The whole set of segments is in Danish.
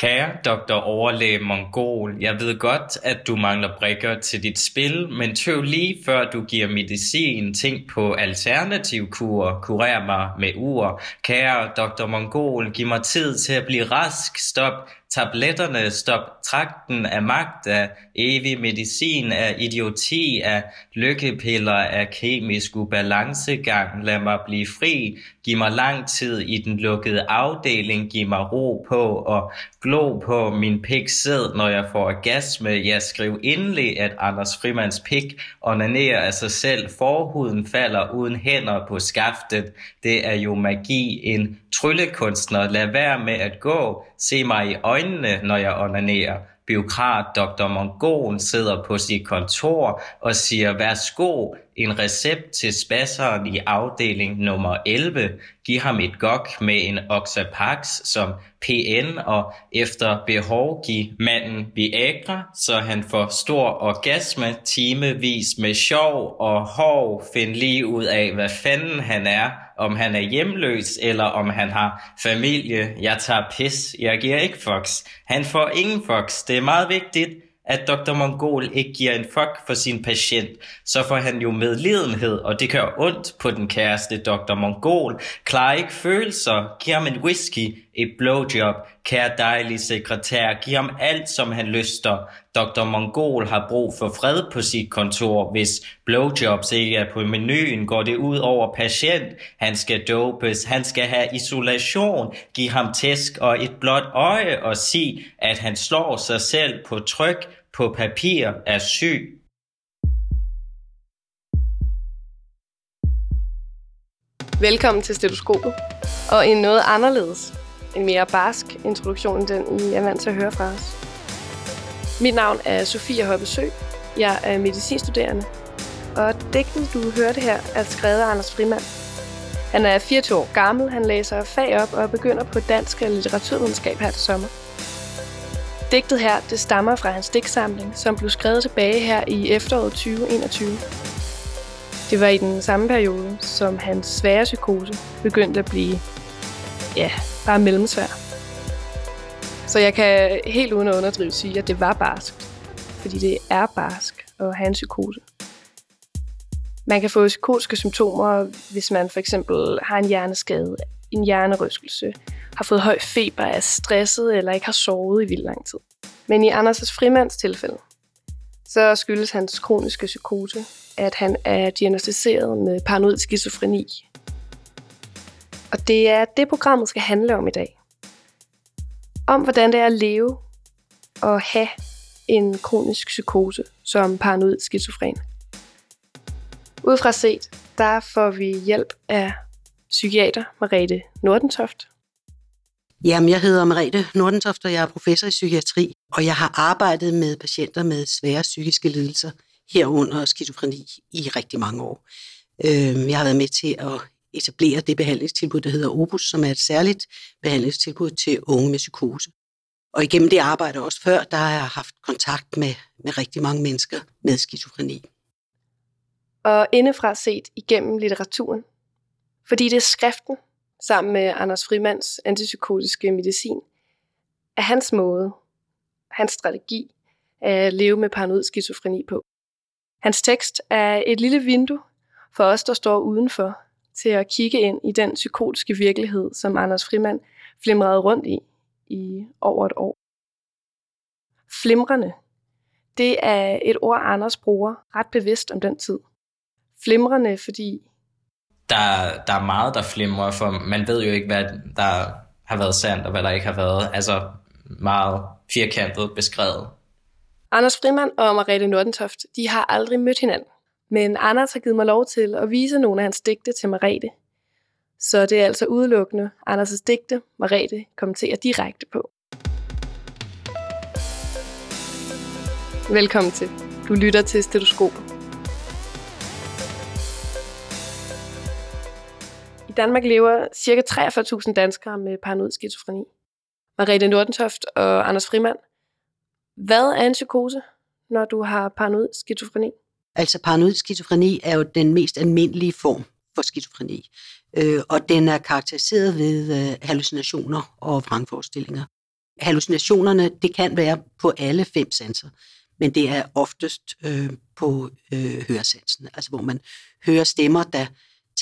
Kære Dr. Overlæge Mongol, jeg ved godt, at du mangler brikker til dit spil, men tøv lige før du giver medicin, tænk på alternativ kur, kurer mig med ur. Kære Dr. Mongol, giv mig tid til at blive rask, stop tabletterne, stop trakten af magt, af evig medicin, af idioti, af lykkepiller, af kemisk ubalancegang. Lad mig blive fri. Giv mig lang tid i den lukkede afdeling. Giv mig ro på og glå på min pik sæd, når jeg får orgasme. Jeg skriver endelig, at Anders Frimanns pik onanerer af sig selv. Forhuden falder uden hænder på skaftet. Det er jo magi, en tryllekunstner. Lad være med at gå. Se mig i øjnene, når jeg onanerer. Bureaukrat Dr. Mongon sidder på sit kontor og siger, værsgo, en recept til spasseren i afdeling nummer 11. Giv ham et gok med en Oxapax som PN, og efter behov giv manden Viagra, så han får stor orgasme, timevis med sjov og hov. Find lige ud af, hvad fanden han er, om han er hjemløs eller om han har familie. Jeg tager pis, jeg giver ikke fucks. Han får ingen fucks, det er meget vigtigt, at Dr. Mongol ikke giver en fuck for sin patient, så får han jo medlidenhed, og det gør ondt på den kæreste Dr. Mongol. Klarer ikke følelser, giv ham en whisky, et blowjob, kære dejlige sekretær, giv ham alt, som han lyster. Dr. Mongol har brug for fred på sit kontor. Hvis blowjobs ikke er på menuen, går det ud over patient. Han skal dopes, han skal have isolation. Giv ham tæsk og et blåt øje og sig, at han slår sig selv på tryk, på papir, er syg. Velkommen til Stetoskopet. Og en noget anderledes, en mere barsk introduktion end den, I er vant til at høre fra os. Mit navn er Sofie Hoppe Søe. Jeg er medicinstuderende. Og digtet, du hørte her, er skrevet af Anders Frimann. Han er 24 år gammel, han læser fag op og begynder på dansk og litteraturvidenskab her til sommer. Digtet her, det stammer fra hans digtsamling, som blev skrevet tilbage her i efteråret 2021. Det var i den samme periode, som hans svære psykose begyndte at blive, ja, bare mellemsvær. Så jeg kan helt uden at underdrive sige, at det var barskt. Fordi det er barsk at have en psykose. Man kan få psykotiske symptomer, hvis man for eksempel har en hjerneskade, en hjernerystelse, har fået høj feber, er stresset eller ikke har sovet i vildt lang tid. Men i Anders Frimanns tilfælde, så skyldes hans kroniske psykose, at han er diagnosticeret med paranoid skizofreni. Og det er det, programmet skal handle om i dag. Om hvordan det er at leve og have en kronisk psykose som paranoid skizofren. Udefra set, der får vi hjælp af psykiater Merete Nordentoft. Jamen, jeg hedder Merete Nordentoft, og jeg er professor i psykiatri, og jeg har arbejdet med patienter med svære psykiske lidelser, herunder skizofreni, i rigtig mange år. Jeg har været med til at etablere det behandlingstilbud, der hedder OPUS, som er et særligt behandlingstilbud til unge med psykose. Og igennem det arbejde også før, der har jeg haft kontakt med rigtig mange mennesker med skizofreni. Og indefra set igennem litteraturen. Fordi det er skriften, sammen med Anders Frimanns antipsykotiske medicin, er hans måde, hans strategi at leve med paranoid skizofreni på. Hans tekst er et lille vindue for os, der står udenfor, til at kigge ind i den psykotiske virkelighed, som Anders Frimann flimrede rundt i over et år. Flimrende, det er et ord, Anders bruger ret bevidst om den tid. Flimrende, fordi Der er meget, der flimrer, for man ved jo ikke, hvad der har været sandt, og hvad der ikke har været. Altså meget firkantet beskrevet. Anders Frimann og Merete Nordentoft, de har aldrig mødt hinanden. Men Anders har givet mig lov til at vise nogle af hans digte til Merete. Så det er altså udelukkende Anders' digte, Merete kommenterer direkte på. Velkommen til. Du lytter til Stetoskopet. I Danmark lever ca. 43.000 danskere med paranoid skizofreni. Merete Nordentoft og Anders Frimann. Hvad er en psykose, når du har paranoid skizofreni? Altså paranoid skizofreni er jo den mest almindelige form for skizofreni, og den er karakteriseret ved hallucinationer og vrangforestillinger. Hallucinationerne, det kan være på alle 5 sanser, men det er oftest på høresansen, altså hvor man hører stemmer, der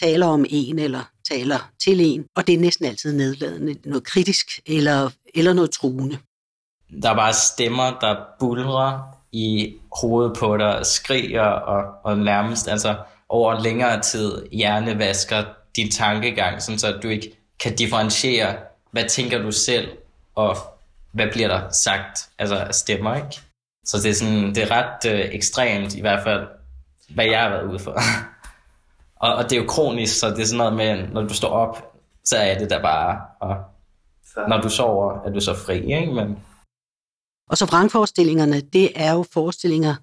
taler om en eller taler til en, og det er næsten altid nedladende, noget kritisk eller noget truende. Der er bare stemmer, der buldrer i hovedet på dig, skriger og nærmest altså over længere tid hjernevasker din tankegang, sådan så du ikke kan differentiere, hvad tænker du selv, og hvad bliver der sagt, altså stemmer, ikke? Så det er, sådan, det er ret ekstremt, i hvert fald, hvad jeg har været ude for. og det er jo kronisk, så det er sådan noget med, når du står op, så er det der bare, og når du sover, er du så fri, ikke? Men... Og så vrangforestillingerne, det er jo forestillinger,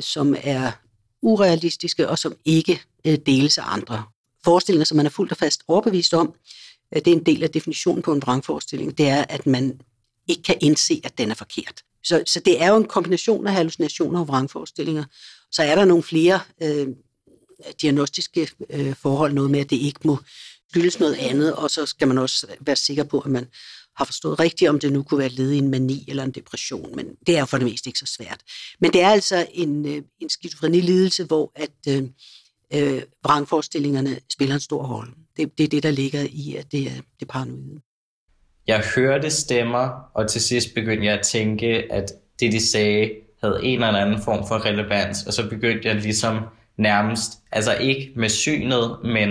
som er urealistiske, og som ikke deles af andre. Forestillinger, som man er fuldt og fast overbevist om, det er en del af definitionen på en vrangforestilling, det er, at man ikke kan indse, at den er forkert. Så det er jo en kombination af hallucinationer og vrangforestillinger. Så er der nogle flere diagnostiske forhold, noget med, at det ikke må skyldes noget andet, og så skal man også være sikker på, at man har forstået rigtigt, om det nu kunne være led i en mani eller en depression, men det er jo for det meste ikke så svært. Men det er altså en skizofrenilidelse, hvor at vrangforestillingerne spiller en stor rolle. Det er det, der ligger i, at det er det paranoide. Jeg hørte stemmer, og til sidst begyndte jeg at tænke, at det, de sagde, havde en eller anden form for relevans, og så begyndte jeg ligesom nærmest, altså ikke med synet, men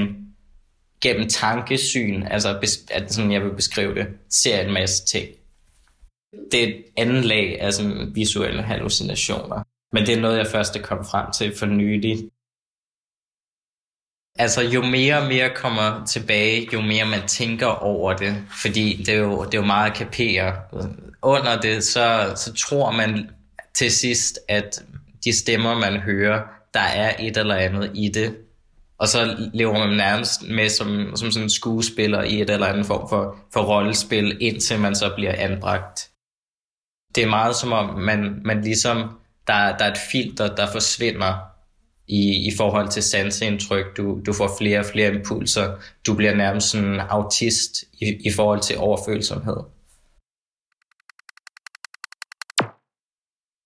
gennem tankesyn, altså at, sådan jeg vil beskrive det, ser en masse ting. Det er et andet lag af sådan visuelle hallucinationer, men det er noget, jeg først er kommet frem til for nylig. Altså jo mere og mere kommer tilbage, jo mere man tænker over det, fordi det er jo meget at kapere. Under det, så tror man til sidst, at de stemmer, man hører, der er et eller andet i det. Og så lever man nærmest med som sådan en skuespiller i et eller andet form for rollespil, indtil man så bliver anbragt. Det er meget som om, man ligesom, der er et filter, der forsvinder i forhold til sanseindtryk. Du får flere og flere impulser. Du bliver nærmest en autist i forhold til overfølsomhed.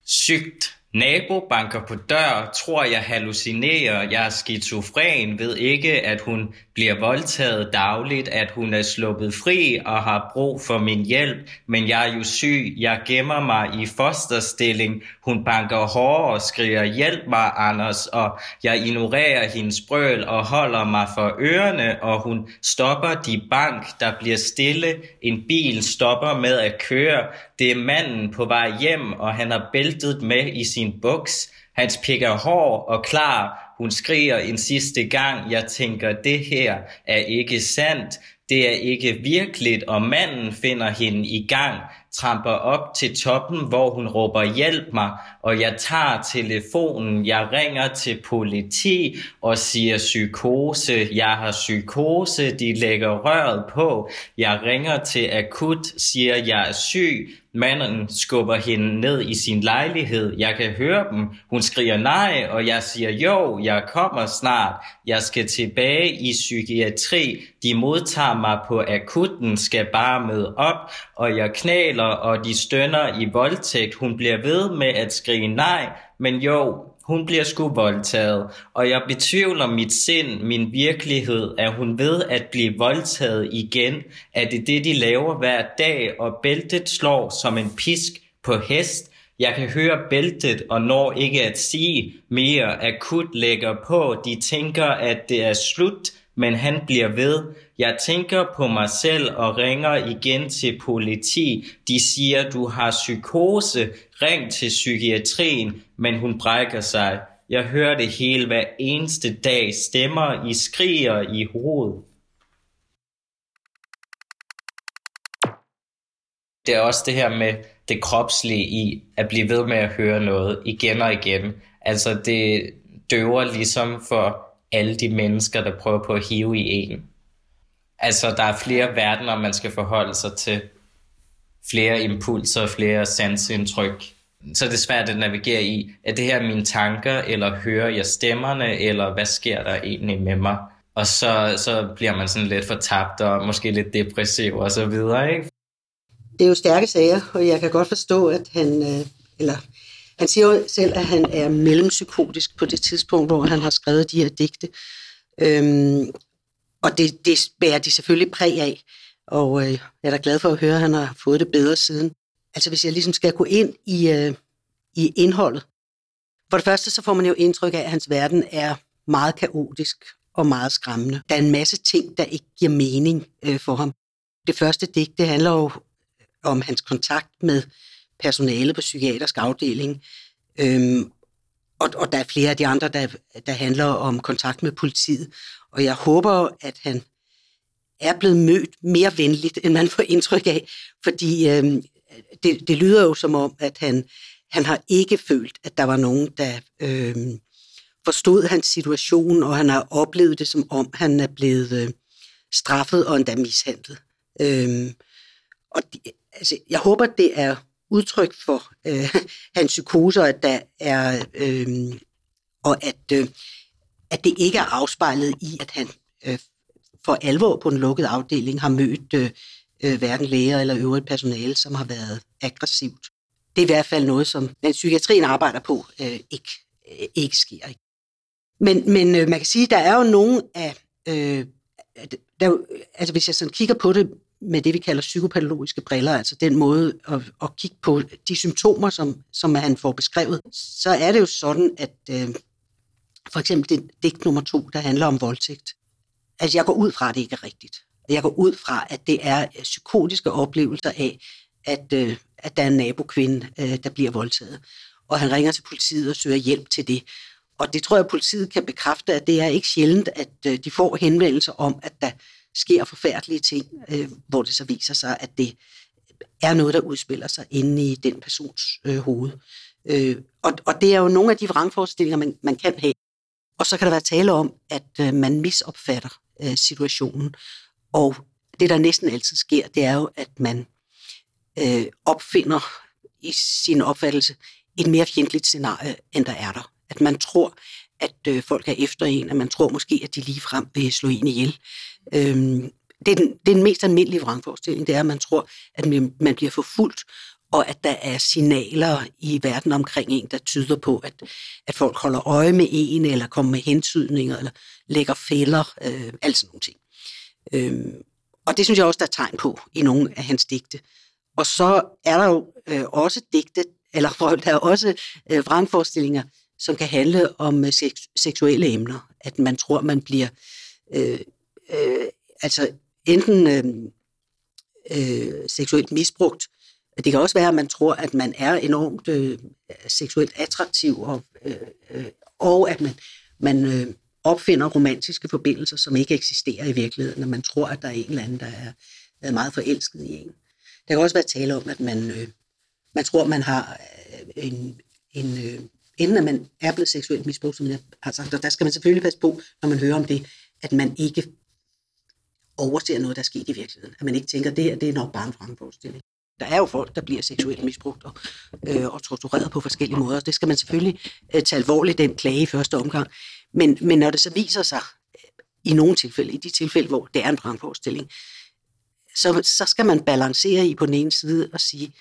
Sygt. Nabo banker på dør, tror jeg hallucinerer, jeg er skizofren, ved ikke, at hun bliver voldtaget dagligt, at hun er sluppet fri og har brug for min hjælp, men jeg er jo syg, jeg gemmer mig i fosterstilling, hun banker hårdere og skriger, hjælp mig Anders, og jeg ignorerer hendes brøl og holder mig for ørerne, og hun stopper de bank, der bliver stille, en bil stopper med at køre, det er manden på vej hjem, og han har bæltet med i sin buks. Hans pik er hård og klar. Hun skriger en sidste gang. Jeg tænker, det her er ikke sandt. Det er ikke virkeligt. Og manden finder hende i gang. Tramper op til toppen, hvor hun råber hjælp mig. Og jeg tager telefonen. Jeg ringer til politi og siger psykose. Jeg har psykose. De lægger røret på. Jeg ringer til akut. Siger, jeg er syg. Manden skubber hende ned i sin lejlighed. Jeg kan høre dem. Hun skriger nej, og jeg siger jo, jeg kommer snart. Jeg skal tilbage i psykiatri. De modtager mig på akutten, skal bare møde op, og jeg knæler, og de stønner i voldtægt. Hun bliver ved med at skrige nej, men jo, hun bliver sgu voldtaget, og jeg betvivler mit sind, min virkelighed, at hun ved at blive voldtaget igen, at det er det, de laver hver dag, og bæltet slår som en pisk på hest. Jeg kan høre bæltet og når ikke at sige mere, akut lægger på, de tænker, at det er slut, men han bliver ved. Jeg tænker på mig selv og ringer igen til politi. De siger, du har psykose. Ring til psykiatrien, men hun brækker sig. Jeg hører det hele hver eneste dag. Stemmer i skriger i hovedet. Det er også det her med det kropslige i at blive ved med at høre noget igen og igen. Altså det døver ligesom for alle de mennesker, der prøver på at hive i en. Altså, der er flere verdener, man skal forholde sig til. Flere impulser, flere sanseindtryk. Så det er svært at navigere i, at det her er mine tanker, eller hører jeg stemmerne, eller hvad sker der egentlig med mig? Og så bliver man sådan lidt fortabt, og måske lidt depressiv og så videre, ikke? det er jo stærke sager, og jeg kan godt forstå, at han siger jo selv, at han er mellempsykotisk på det tidspunkt, hvor han har skrevet de her digte. Og det bærer de selvfølgelig præg af, og jeg er da glad for at høre, at han har fået det bedre siden. Altså hvis jeg ligesom skal gå ind i indholdet. For det første så får man jo indtryk af, at hans verden er meget kaotisk og meget skræmmende. Der er en masse ting, der ikke giver mening for ham. Det første digt, det handler jo om hans kontakt med personalet på psykiatrisk afdeling. Og der er flere af de andre, der handler om kontakt med politiet. Og jeg håber, at han er blevet mødt mere venligt, end man får indtryk af. Fordi det lyder jo som om, at han har ikke følt, at der var nogen, der forstod hans situation, og han har oplevet det som om, han er blevet straffet og endda mishandlet. Jeg håber, det er udtryk for hans psykoser, at der er at det ikke er afspejlet i, at han for alvor på den lukkede afdeling har mødt hverken læger eller øvrigt personale, som har været aggressivt. Det er i hvert fald noget, som psykiatrien arbejder på, ikke sker. Ikke? Men man kan sige, at der er jo nogle af... hvis jeg sådan kigger på det med det, vi kalder psykopatologiske briller, altså den måde at kigge på de symptomer, som han får beskrevet, så er det jo sådan, at for eksempel det digt nummer 2, der handler om voldtægt. Altså jeg går ud fra, at det ikke er rigtigt. Jeg går ud fra, at det er psykotiske oplevelser af, at der er en nabokvinde, der bliver voldtaget. Og han ringer til politiet og søger hjælp til det. Og det tror jeg, at politiet kan bekræfte, at det er ikke sjældent, at de får henvendelser om, at der sker forfærdelige ting, hvor det så viser sig, at det er noget, der udspiller sig inde i den persons hoved. Og det er jo nogle af de vrangforestillinger, man kan have. Og så kan der være tale om, at man misopfatter situationen. Og det, der næsten altid sker, det er jo, at man opfinder i sin opfattelse et mere fjendtligt scenarie, end der er der. At man tror, at folk er efter en, at man tror måske, at de ligefrem vil slå en ihjel. Det er den mest almindelige vrangforestilling, det er, at man tror, at man bliver forfulgt, og at der er signaler i verden omkring en, der tyder på, at folk holder øje med en, eller kommer med hentydninger, eller lægger fælder, alt sådan nogle ting. Og det synes jeg også, der er tegn på i nogle af hans digte. Og så er der jo også digte, eller der er også vrangforestillinger, som kan handle om seksuelle emner. At man tror, man bliver enten seksuelt misbrugt. Det kan også være, at man tror, at man er enormt seksuelt attraktiv, og at man opfinder romantiske forbindelser, som ikke eksisterer i virkeligheden, når man tror, at der er en eller anden, der er meget forelsket i en. Der kan også være tale om, at man tror, man har inden at man er blevet seksuelt misbrugt, som jeg har sagt, og der skal man selvfølgelig passe på, når man hører om det, at man ikke overser noget, der er sket i virkeligheden. At man ikke tænker, at det her det er nok bare en vrangforestilling. Der er jo folk, der bliver seksuelt misbrugt og tortureret på forskellige måder, og det skal man selvfølgelig tage alvorligt, den klage i første omgang. Men når det så viser sig i nogle tilfælde, i de tilfælde, hvor det er en vrangforestilling, så skal man balancere i på den ene side og sige,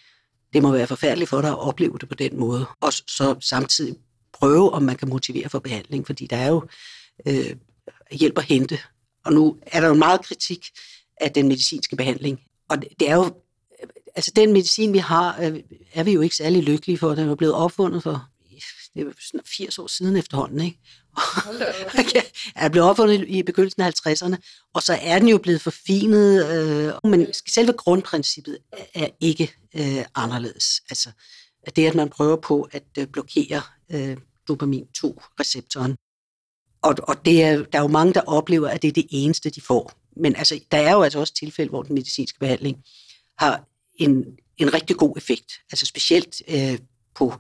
det må være forfærdeligt for dig at opleve det på den måde, og så samtidig prøve, om man kan motivere for behandling, fordi der er jo hjælp at hente. Og nu er der jo meget kritik af den medicinske behandling, og det er jo, altså den medicin, vi har, er vi jo ikke særlig lykkelige for, den er blevet opfundet for det var sådan 80 år siden efterhånden, ikke? Er blevet opfundet i begyndelsen af 50'erne, og så er den jo blevet forfinet, men selve grundprincippet er ikke anderledes. Altså det, at man prøver på at blokere dopamin 2-receptoren. Og der er jo mange, der oplever, at det er det eneste, de får. Men altså, der er jo altså også tilfælde, hvor den medicinske behandling har en rigtig god effekt. Altså specielt på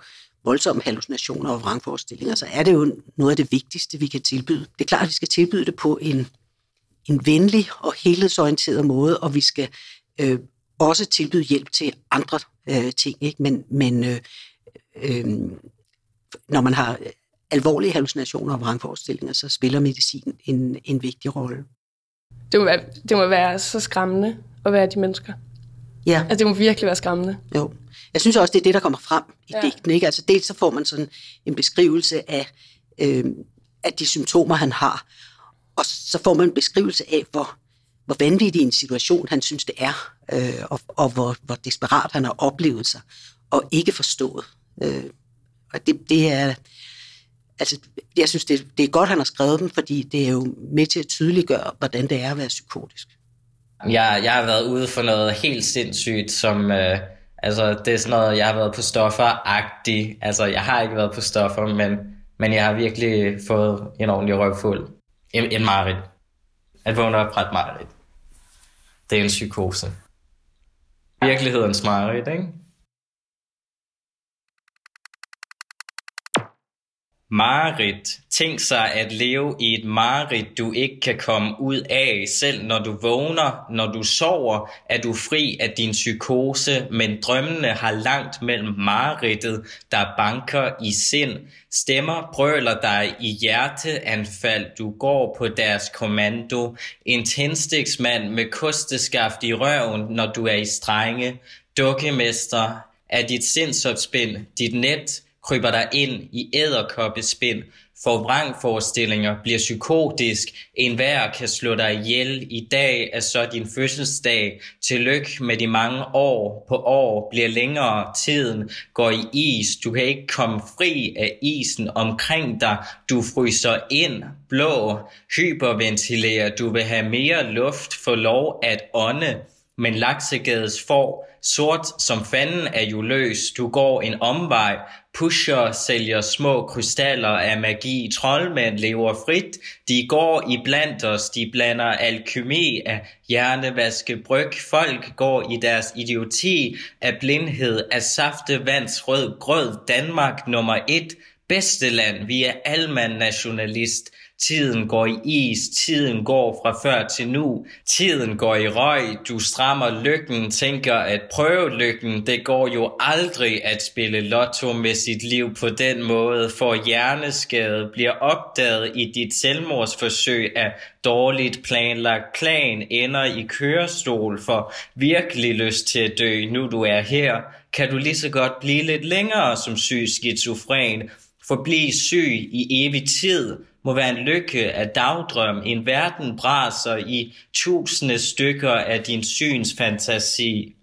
voldsomme hallucinationer og vrangforestillinger, så er det jo noget af det vigtigste, vi kan tilbyde. Det er klart, at vi skal tilbyde det på en venlig og helhedsorienteret måde, og vi skal også tilbyde hjælp til andre ting. Ikke? Men når man har alvorlige hallucinationer og vrangforestillinger, så spiller medicin en vigtig rolle. Det må være så skræmmende at være de mennesker. Ja. Altså det må virkelig være skræmmende. Jo. Jeg synes også, det er det, der kommer frem i digtene, ikke? Altså dels så får man sådan en beskrivelse af de symptomer, han har, og så får man en beskrivelse af, hvor vanvittig en situation han synes, det er, og hvor desperat han har oplevet sig, og ikke forstået. Og det er... Altså, jeg synes, det er godt, han har skrevet dem, fordi det er jo med til at tydeliggøre, hvordan det er at være psykotisk. Jeg har været ude for noget helt sindssygt, som... altså, det er sådan noget, jeg har været på stoffer-agtigt. Altså, jeg har ikke været på stoffer, men jeg har virkelig fået en ordentlig røvfuld. En mareridt. At vågne op fra et mareridt. Det er en psykose. Virkelighedens mareridt, ikke? Mareridt. Tænk sig at leve i et mareridt, du ikke kan komme ud af. Selv når du vågner, når du sover, er du fri af din psykose, men drømmene har langt mellem mareridtet, der banker i sind. Stemmer brøler dig i hjerteanfald, du går på deres kommando. En tændstiksmand med kosteskaft i røven, når du er i strenge. Dukkemester er dit sindsopspind, dit net kryber dig ind i edderkoppespind, for vrangforestillinger bliver psykotisk, enhver kan slå dig ihjel, i dag er så din fødselsdag, tillykke med de mange år på år, bliver længere tiden, går i is, du kan ikke komme fri af isen omkring dig, du fryser ind, blå, hyperventilerer, du vil have mere luft, få lov at ånde, men Laksegades får, sort som fanden er jo løs, du går en omvej, pusher sælger små krystaller af magi, troldmænd lever frit, de går i blandt os, de blander alkymi af hjernevaskebrøk, folk går i deres idioti af blindhed, af saftevands rød grød, Danmark nummer 1, bedste land, vi er almannationalist. Tiden går i is, tiden går fra før til nu, tiden går i røg, du strammer lykken, tænker at prøve lykken, det går jo aldrig at spille lotto med sit liv på den måde, for hjerneskade bliver opdaget i dit selvmordsforsøg af dårligt planlagt plan, ender i kørestol for virkelig lyst til at dø, nu du er her, kan du lige så godt blive lidt længere som syg skizofren, forblive syg i evig tid, må være en lykke af dagdrøm, en verden braser i tusinde stykker af din syns fantasi.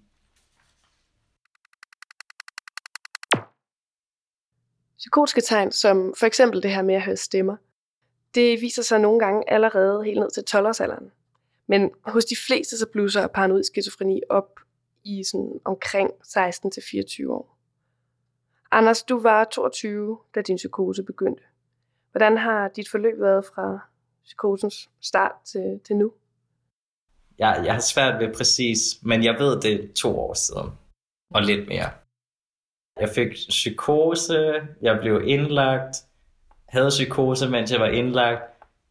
Psykotiske tegn, som for eksempel det her med at høre stemmer, det viser sig nogle gange allerede helt ned til 12-årsalderen. Men hos de fleste så blusser paranoid skizofreni op i sådan omkring 16-24 år. Anders, du var 22, da din psykose begyndte. Hvordan har dit forløb været fra psykosens start til nu? Jeg har svært ved præcis, men jeg ved det 2 år siden, og lidt mere. Jeg fik psykose, jeg blev indlagt, havde psykose, mens jeg var indlagt,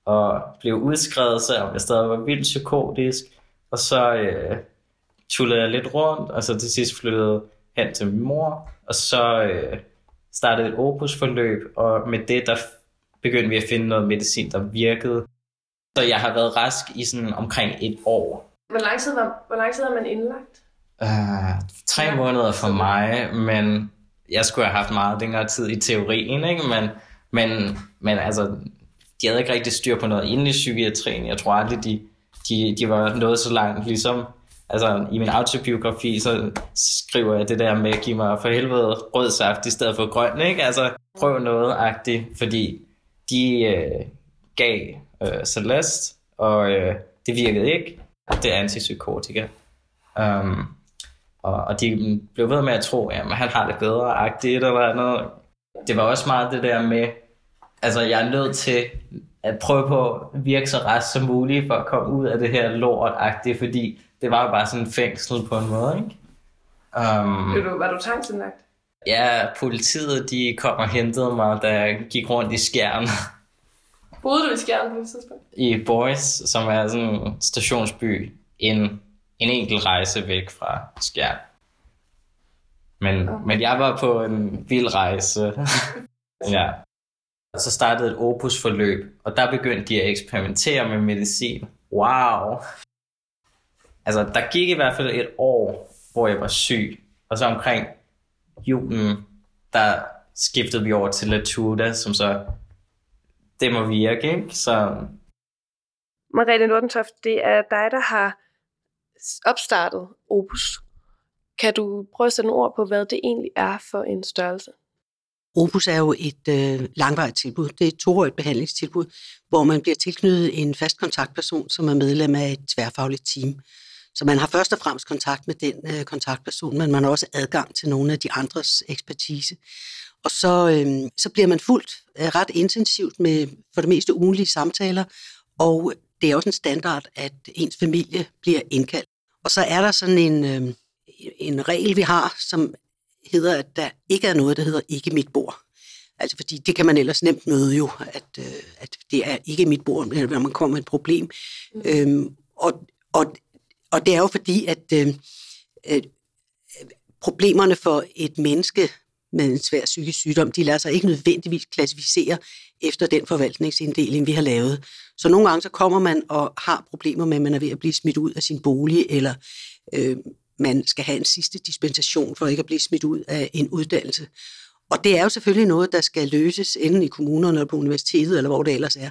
og blev udskrevet, selvom jeg stadig var vildt psykotisk. Og så tullede jeg lidt rundt, og så til sidst flyttede hen til min mor, og så startede et OPUS-forløb, og med det, der begyndte vi at finde noget medicin, der virkede. Så jeg har været rask i sådan omkring 1 år. Hvor lang tid har man indlagt? 3 måneder for mig, men jeg skulle have haft meget længere tid i teorien, ikke? Men altså, de havde ikke rigtig styr på noget inden i psykiatrien. Jeg tror aldrig, de var noget så langt, ligesom... Altså, i min autobiografi, så skriver jeg det der med, giv mig for helvede rød saft i stedet for grøn, ikke? Altså, prøv noget-agtigt, fordi de gav Celeste, og det virkede ikke. Det er antipsykotika. Og de blev ved med at tro, at han har det bedre-agtigt eller andet. Det var også meget det der med, altså, jeg er nødt til at prøve på at virke så rask som muligt for at komme ud af det her lort-agtigt, fordi det var jo bare sådan en fængsel på en måde, ikke? Var du tvangsindlagt? Ja, politiet de kom og hentede mig, da jeg gik rundt i Skjern. Boede du i Skjern på det tidspunkt? I Boys, som er sådan en stationsby, en enkelt rejse væk fra Skjern. Men jeg var på en vild rejse. Ja. Og så startede et opusforløb, og der begyndte de at eksperimentere med medicin. Wow! Altså, der gik i hvert fald 1 år, hvor jeg var syg. Og så omkring julen, der skiftede vi over til Latuda, som så det må virke, ikke? Så... Merete Nordentoft, det er dig, der har opstartet OPUS. Kan du prøve at sætte nogle ord på, hvad det egentlig er for en størrelse? OPUS er jo et langvarigt tilbud. Det er et 2-årigt behandlingstilbud, hvor man bliver tilknyttet en fast kontaktperson, som er medlem af et tværfagligt team. Så man har først og fremmest kontakt med den kontaktperson, men man har også adgang til nogle af de andres ekspertise. Og så bliver man fulgt ret intensivt med for det meste ugenlige samtaler, og det er også en standard, at ens familie bliver indkaldt. Og så er der sådan en regel, vi har, som hedder, at der ikke er noget, der hedder ikke mit bord. Altså fordi det kan man ellers nemt møde jo, at det er ikke mit bord, når man kommer med et problem. Mm. Og det er jo fordi, at problemerne for et menneske med en svær psykisk sygdom, de lader sig ikke nødvendigvis klassificere efter den forvaltningsinddeling, vi har lavet. Så nogle gange så kommer man og har problemer med, at man er ved at blive smidt ud af sin bolig, eller man skal have en sidste dispensation for ikke at blive smidt ud af en uddannelse. Og det er jo selvfølgelig noget, der skal løses enten i kommunerne eller på universitetet, eller hvor det ellers er.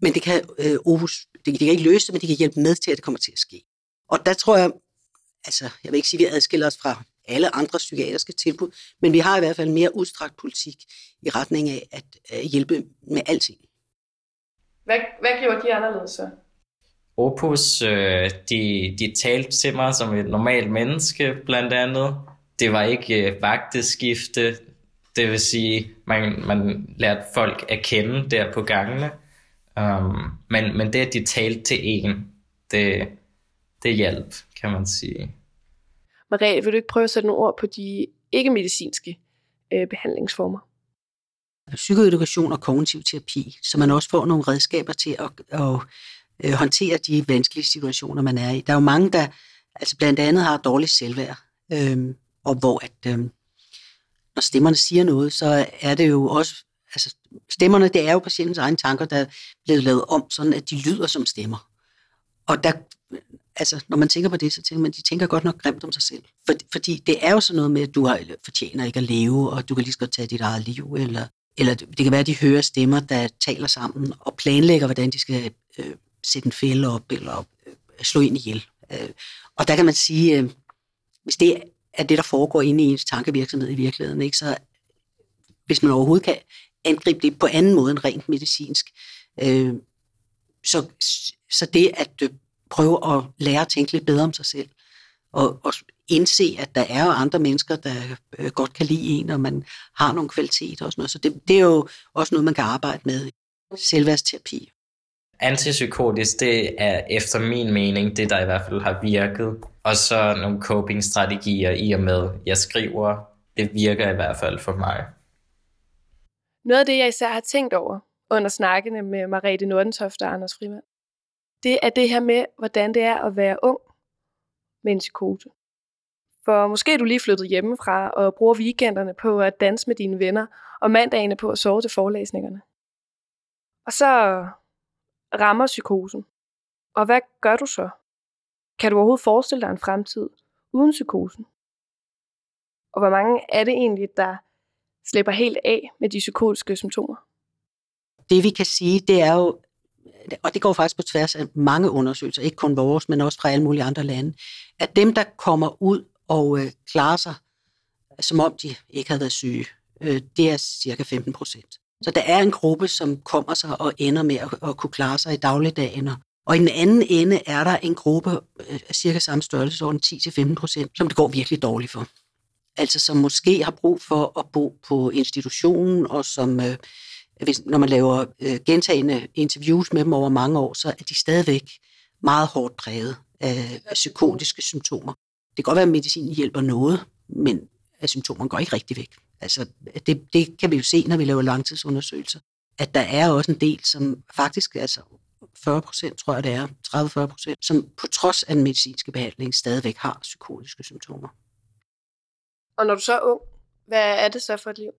Men det kan OPUS, det kan ikke løse det, men det kan hjælpe med til, at det kommer til at ske. Og der tror jeg, altså jeg vil ikke sige, at vi adskiller os fra alle andre psykiatriske tilbud, men vi har i hvert fald mere udstrakt politik i retning af at hjælpe med alting. Hvad gjorde de anderledes så? OPUS, de talte til mig som et normalt menneske, blandt andet. Det var ikke vagteskifte, det vil sige, man lærte folk at kende der på gangene. Men det, at de talte til en, det hjalp, kan man sige. Merete, vil du ikke prøve at sætte nogle ord på de ikke-medicinske behandlingsformer? Psykoedukation og kognitiv terapi, så man også får nogle redskaber til at håndtere de vanskelige situationer, man er i. Der er jo mange, der altså blandt andet har dårligt selvværd, og hvor at når stemmerne siger noget, så er det jo også... Altså, stemmerne, det er jo patientens egne tanker, der er blevet lavet om, sådan at de lyder som stemmer. Og der... Altså, når man tænker på det, så tænker man, de tænker godt nok grimt om sig selv. Fordi det er jo sådan noget med, at du fortjener ikke at leve, og du kan lige så godt tage dit eget liv, eller det kan være, at de hører stemmer, der taler sammen og planlægger, hvordan de skal sætte en fælde op, eller slå en ihjel. Og der kan man sige, hvis det er det, der foregår inde i ens tankevirksomhed i virkeligheden, ikke, så hvis man overhovedet kan angribe det på anden måde end rent medicinsk, så det at prøve at lære at tænke lidt bedre om sig selv, og indse, at der er jo andre mennesker, der godt kan lide en, og man har nogle kvaliteter og sådan noget. Så det er jo også noget, man kan arbejde med. Selvværdsterapi. Antipsykotisk, det er efter min mening det, der i hvert fald har virket. Og så nogle coping-strategier i og med, jeg skriver. Det virker i hvert fald for mig. Noget af det, jeg især har tænkt over under snakkene med Merete Nordentoft og Anders Frimann, det er det her med, hvordan det er at være ung med en psykose. For måske er du lige flyttet hjemmefra og bruger weekenderne på at danse med dine venner, og mandagene på at sove til forelæsningerne. Og så rammer psykosen. Og hvad gør du så? Kan du overhovedet forestille dig en fremtid uden psykosen? Og hvor mange er det egentlig, der slipper helt af med de psykotiske symptomer? Det vi kan sige, det er jo, og det går faktisk på tværs af mange undersøgelser, ikke kun vores, men også fra alle mulige andre lande, at dem, der kommer ud og klarer sig, som om de ikke havde været syge, det er cirka 15%. Så der er en gruppe, som kommer sig og ender med at kunne klare sig i dagligdagen. Og i den anden ende er der en gruppe af cirka samme størrelsesorden, 10-15%, som det går virkelig dårligt for. Altså som måske har brug for at bo på institutionen, og som... når man laver gentagende interviews med dem over mange år, så er de stadigvæk meget hårdt præget af psykotiske symptomer. Det kan godt være, at medicinen hjælper noget, men symptomerne går ikke rigtig væk. Altså, det kan vi jo se, når vi laver langtidsundersøgelser, at der er også en del, som faktisk, altså 40%, tror jeg det er, 30-40%, som på trods af den medicinske behandling stadigvæk har psykotiske symptomer. Og når du så er ung, hvad er det så for et liv?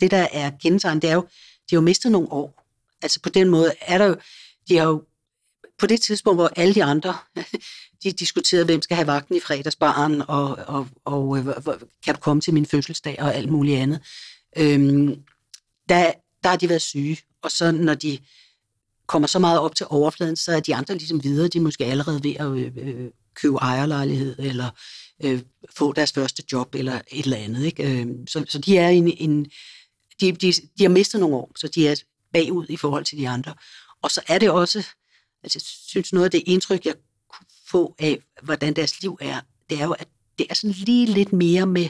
Det, der er kendetegnet, det er jo, de har jo mistet nogle år. Altså på den måde er der jo, de har jo på det tidspunkt, hvor alle de andre de diskuterede, hvem skal have vagten i fredagsbaren, og kan du komme til min fødselsdag, og alt muligt andet, der har de været syge. Og så når de kommer så meget op til overfladen, så er de andre ligesom videre, de er måske allerede ved at købe ejerlejlighed, eller få deres første job, eller et eller andet. Ikke? Så de er de har mistet nogle år, så de er bagud i forhold til de andre. Og så er det også, altså jeg synes noget af det indtryk, jeg kunne få af, hvordan deres liv er, det er jo, at det er sådan lige lidt mere med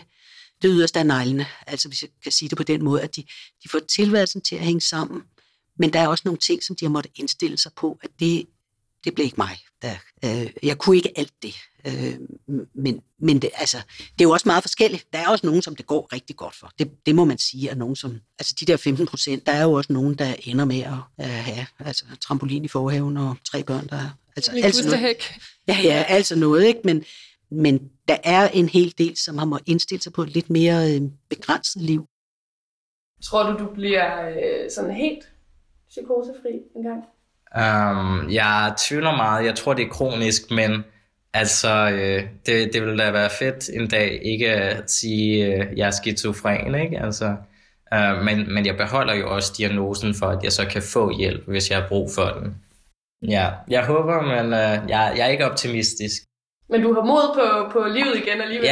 det yderste af neglene. Altså hvis jeg kan sige det på den måde, at de får tilværelsen til at hænge sammen, men der er også nogle ting, som de har måttet indstille sig på, at det blev ikke mig. Jeg kunne ikke alt det. Men det, altså, det er jo også meget forskelligt. Der er også nogen, som det går rigtig godt for. Det må man sige. Og nogen, som, altså de der 15%, der er jo også nogen, der ender med at have altså, trampolin i forhaven og 3 børn, der altså noget. Ja, altså noget, ikke? Men der er en hel del, som har måttet indstille sig på et lidt mere begrænset liv. Tror du, du bliver sådan helt psykosefri en gang? Jeg tvivler meget. Jeg tror, det er kronisk, men altså, det ville da være fedt en dag ikke at sige, jeg er skizofren, ikke? Altså, men jeg beholder jo også diagnosen for, at jeg så kan få hjælp, hvis jeg har brug for den. Ja, jeg håber, men jeg er ikke optimistisk. Men du har mod på livet igen alligevel?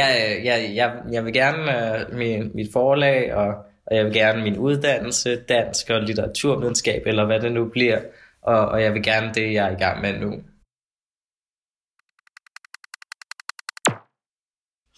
Jeg vil gerne mit forlag, og jeg vil gerne min uddannelse, dansk og litteraturvidenskab, eller hvad det nu bliver. Og jeg vil gerne det, jeg er i gang med nu.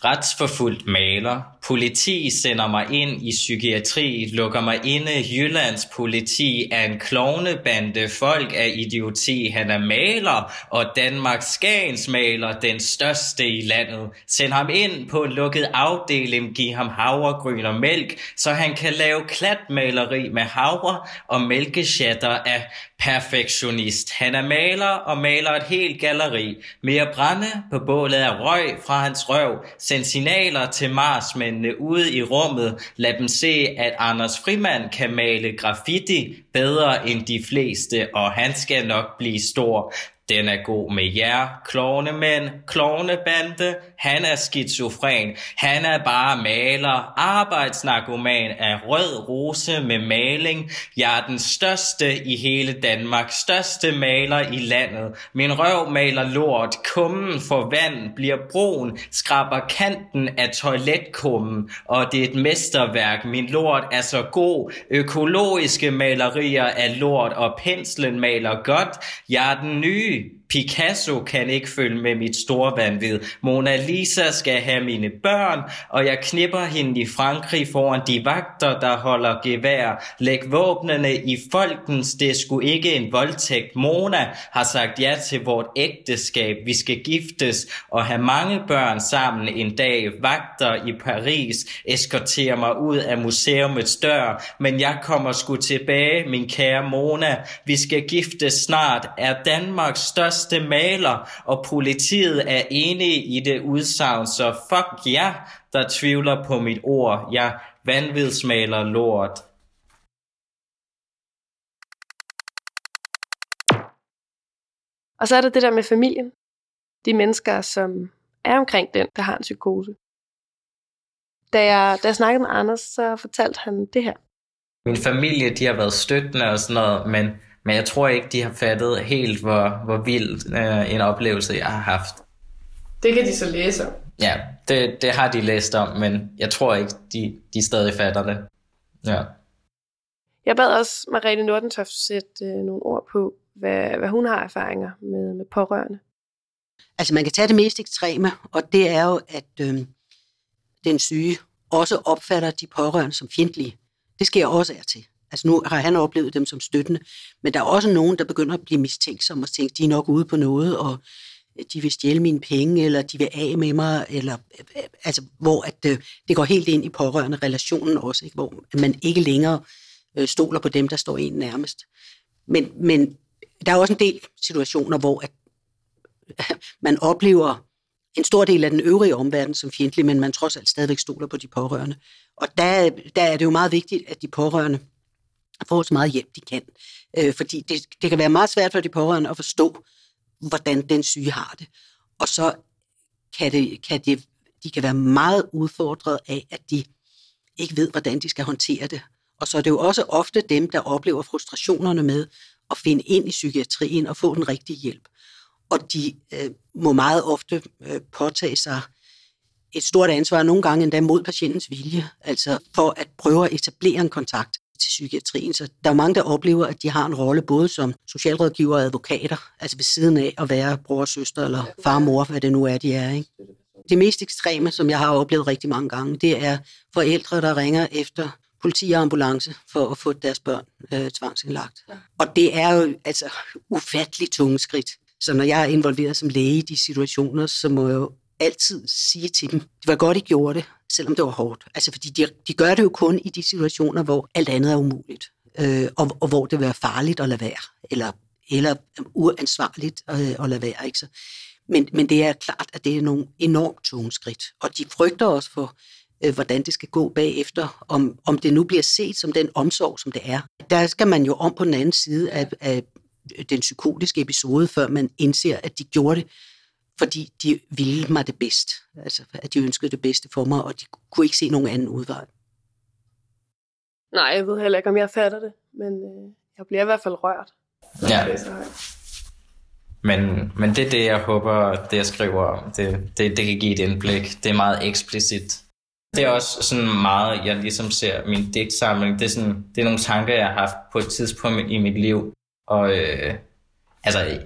Retsforfulgt maler. Politi sender mig ind i psykiatri. Lukker mig inde. Jyllands politi er en klovnebande. Folk er idioti. Han er maler. Og Danmarks Skagens maler, den største i landet. Send ham ind på en lukket afdeling. Giv ham havregryn og mælk, så han kan lave klatmaleri med havre og mælkeshatter af perfektionist. Han er maler og maler et helt galleri. Mere brænde på bålet af røg fra hans røv. Send signaler til marsmændene ude i rummet. Lad dem se, at Anders Frimann kan male graffiti bedre end de fleste, og han skal nok blive stor. Den er god med jer, klovnemænd, klovnebande. Han er skizofren. Han er bare maler, arbejdsnarkoman af rød rose med maling. Jeg er den største i hele Danmark, største maler i landet. Min røv maler lort, kummen for vand bliver brun, skraber kanten af toiletkummen, og det er et mesterværk. Min lort er så god, økologiske malerier er lort, og penslen maler godt. Jeg er den nye Picasso, kan ikke følge med mit store vanvid. Mona Lisa skal have mine børn, og jeg knipper hende i Frankrig foran de vagter, der holder gevær. Læg våbnene i folkens, det er sgu ikke en voldtægt. Mona har sagt ja til vort ægteskab. Vi skal giftes og have mange børn sammen en dag. Vagter i Paris eskorterer mig ud af museumets dør, men jeg kommer sgu tilbage, min kære Mona. Vi skal giftes snart, er Danmarks største maler, og politiet er enige i det udsagn, så fuck jer, der tvivler på mit ord. Jeg vanvidsmaler lort. Og så er der det der med familien. De mennesker, som er omkring den, der har en psykose. Da jeg snakkede med Anders, så fortalte han det her. Min familie, de har været støttende og sådan noget, men jeg tror ikke, de har fattet helt, hvor vild en oplevelse, jeg har haft. Det kan de så læse om. Ja, det har de læst om, men jeg tror ikke, de stadig fatter det. Ja. Jeg bad også Merete Nordentoft sætte nogle ord på, hvad hun har erfaringer med pårørende. Altså man kan tage det mest ekstreme, og det er jo, at den syge også opfatter de pårørende som fjendtlige. Det sker også af til. Altså nu har han oplevet dem som støttende, men der er også nogen, der begynder at blive mistænksomme og tænke, de er nok ude på noget, og de vil stjæle mine penge, eller de vil af med mig, eller, altså, hvor at, det går helt ind i pårørende relationen også, ikke? Hvor man ikke længere stoler på dem, der står en nærmest. Men der er også en del situationer, hvor at, man oplever en stor del af den øvrige omverden som fjendtlig, men man trods alt stadigvæk stoler på de pårørende. Og der er det jo meget vigtigt, at de pårørende får så meget hjælp, de kan. Fordi det kan være meget svært for de pårørende at forstå, hvordan den syge har det. Og så de kan være meget udfordret af, at de ikke ved, hvordan de skal håndtere det. Og så er det jo også ofte dem, der oplever frustrationerne med at finde ind i psykiatrien og få den rigtige hjælp. Og de må meget ofte påtage sig et stort ansvar, nogle gange endda mod patientens vilje, altså for at prøve at etablere en kontakt til psykiatrien. Så der er mange, der oplever, at de har en rolle både som socialrådgiver og advokater, altså ved siden af at være bror, søster eller far, mor, hvad det nu er, de er, ikke? Det mest ekstreme, som jeg har oplevet rigtig mange gange, det er forældre, der ringer efter politi og ambulance for at få deres børn tvangsindlagt. Ja. Og det er jo altså ufatteligt tunge skridt. Så når jeg er involveret som læge i de situationer, så må jeg jo altid sige til dem, det var godt, I gjorde det, selvom det var hårdt. Altså fordi de gør det jo kun i de situationer, hvor alt andet er umuligt, og hvor det vil være farligt at lade være, eller uansvarligt at lade være, ikke så? Men det er klart, at det er nogle enormt tunge skridt, og de frygter også for, hvordan det skal gå bagefter, om det nu bliver set som den omsorg, som det er. Der skal man jo om på den anden side af den psykotiske episode, før man indser, at de gjorde det, fordi de ville mig det bedst. Altså, at de ønskede det bedste for mig, og de kunne ikke se nogen anden udvej. Nej, jeg ved heller ikke, om jeg fatter det, men jeg bliver i hvert fald rørt. Ja. Men det er det, jeg håber, det jeg skriver om, det kan give et indblik. Det er meget eksplicit. Det er også sådan meget, jeg ligesom ser min digtsamling. Det er nogle tanker, jeg har haft på et tidspunkt i mit liv. Og altså,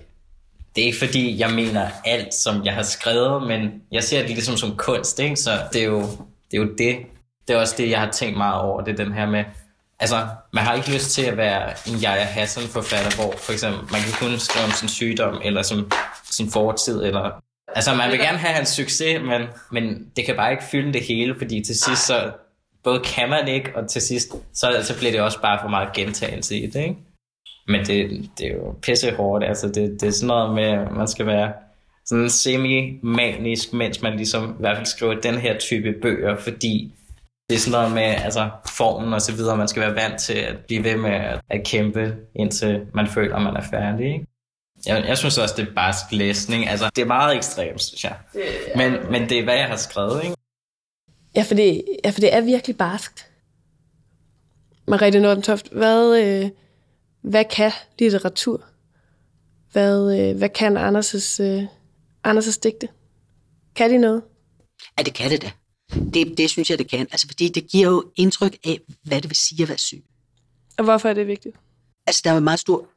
det er ikke fordi, jeg mener alt, som jeg har skrevet, men jeg ser det ligesom som kunst, ikke? Så det er jo det. Det er også det, jeg har tænkt meget over, det er den her med. Altså, man har ikke lyst til at være en Jaja Hassan-forfatter, hvor for eksempel man kan kun skrive om sin sygdom, eller som sin fortid, eller... Altså, man vil gerne have hans succes, men det kan bare ikke fylde det hele, fordi til sidst så... Både kan man ikke, og til sidst, så bliver det også bare for meget gentagelse i det, ikke? Men det er jo pisse hårdt, altså det er sådan noget med, at man skal være sådan semi-manisk, mens man ligesom i hvert fald skriver den her type bøger, fordi... Det er sådan noget med altså, formen og så videre. Man skal være vant til at blive ved med at kæmpe, indtil man føler, at man er færdig. Ikke? Jeg synes også, det er barsk læsning. Altså, det er meget ekstremt, synes jeg. Men det er, hvad jeg har skrevet, ikke? Ja, for det er virkelig barskt. Merete Nordentoft, hvad kan litteratur? Hvad kan Anders' digte? Kan de noget? Ja, det kan det da. Det synes jeg, det kan. Altså, fordi det giver jo indtryk af, hvad det vil sige at være syg. Og hvorfor er det vigtigt? Altså, der er en meget stor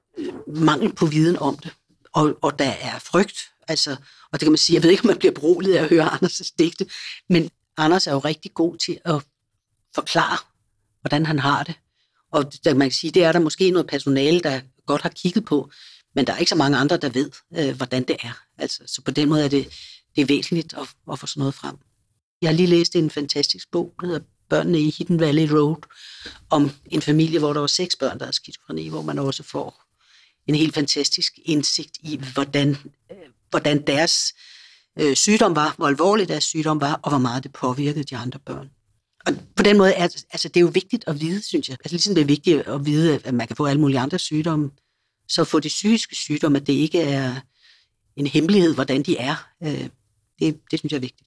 mangel på viden om det. Og der er frygt. Altså, og det kan man sige, jeg ved ikke, om man bliver beroliget af at høre Anders' digte, men Anders er jo rigtig god til at forklare, hvordan han har det. Og der, man kan sige, det er der måske noget personale, der godt har kigget på, men der er ikke så mange andre, der ved, hvordan det er. Altså, så på den måde er det er væsentligt at få sådan noget frem. Jeg har lige læst en fantastisk bog, der hedder Børnene i Hidden Valley Road, om en familie, hvor der var 6 børn, der havde skizofreni, hvor man også får en helt fantastisk indsigt i, hvordan deres sygdom var, hvor alvorlig deres sygdom var, og hvor meget det påvirkede de andre børn. Og på den måde, altså, det er jo vigtigt at vide, synes jeg. Altså, ligesom det er vigtigt at vide, at man kan få alle mulige andre sygdomme, så få de psykiske sygdomme, at det ikke er en hemmelighed, hvordan de er. Det synes jeg er vigtigt.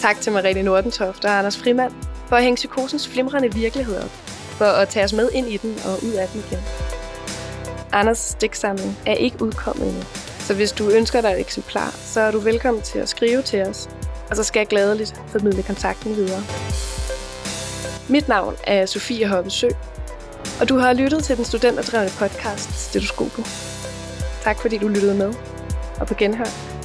Tak til Merete Nordentoft og Anders Frimann for at hænge psykosens flimrende virkelighed op, for at tage os med ind i den og ud af den igen. Anders' digtsamling er ikke udkommet endnu, så hvis du ønsker dig et eksemplar, så er du velkommen til at skrive til os, og så skal jeg gladeligt formidle kontakten videre. Mit navn er Sofie Hoppe Søe, og du har lyttet til den studenterdrevne podcast Stetoskopet. Tak fordi du lyttede med, og på genhør.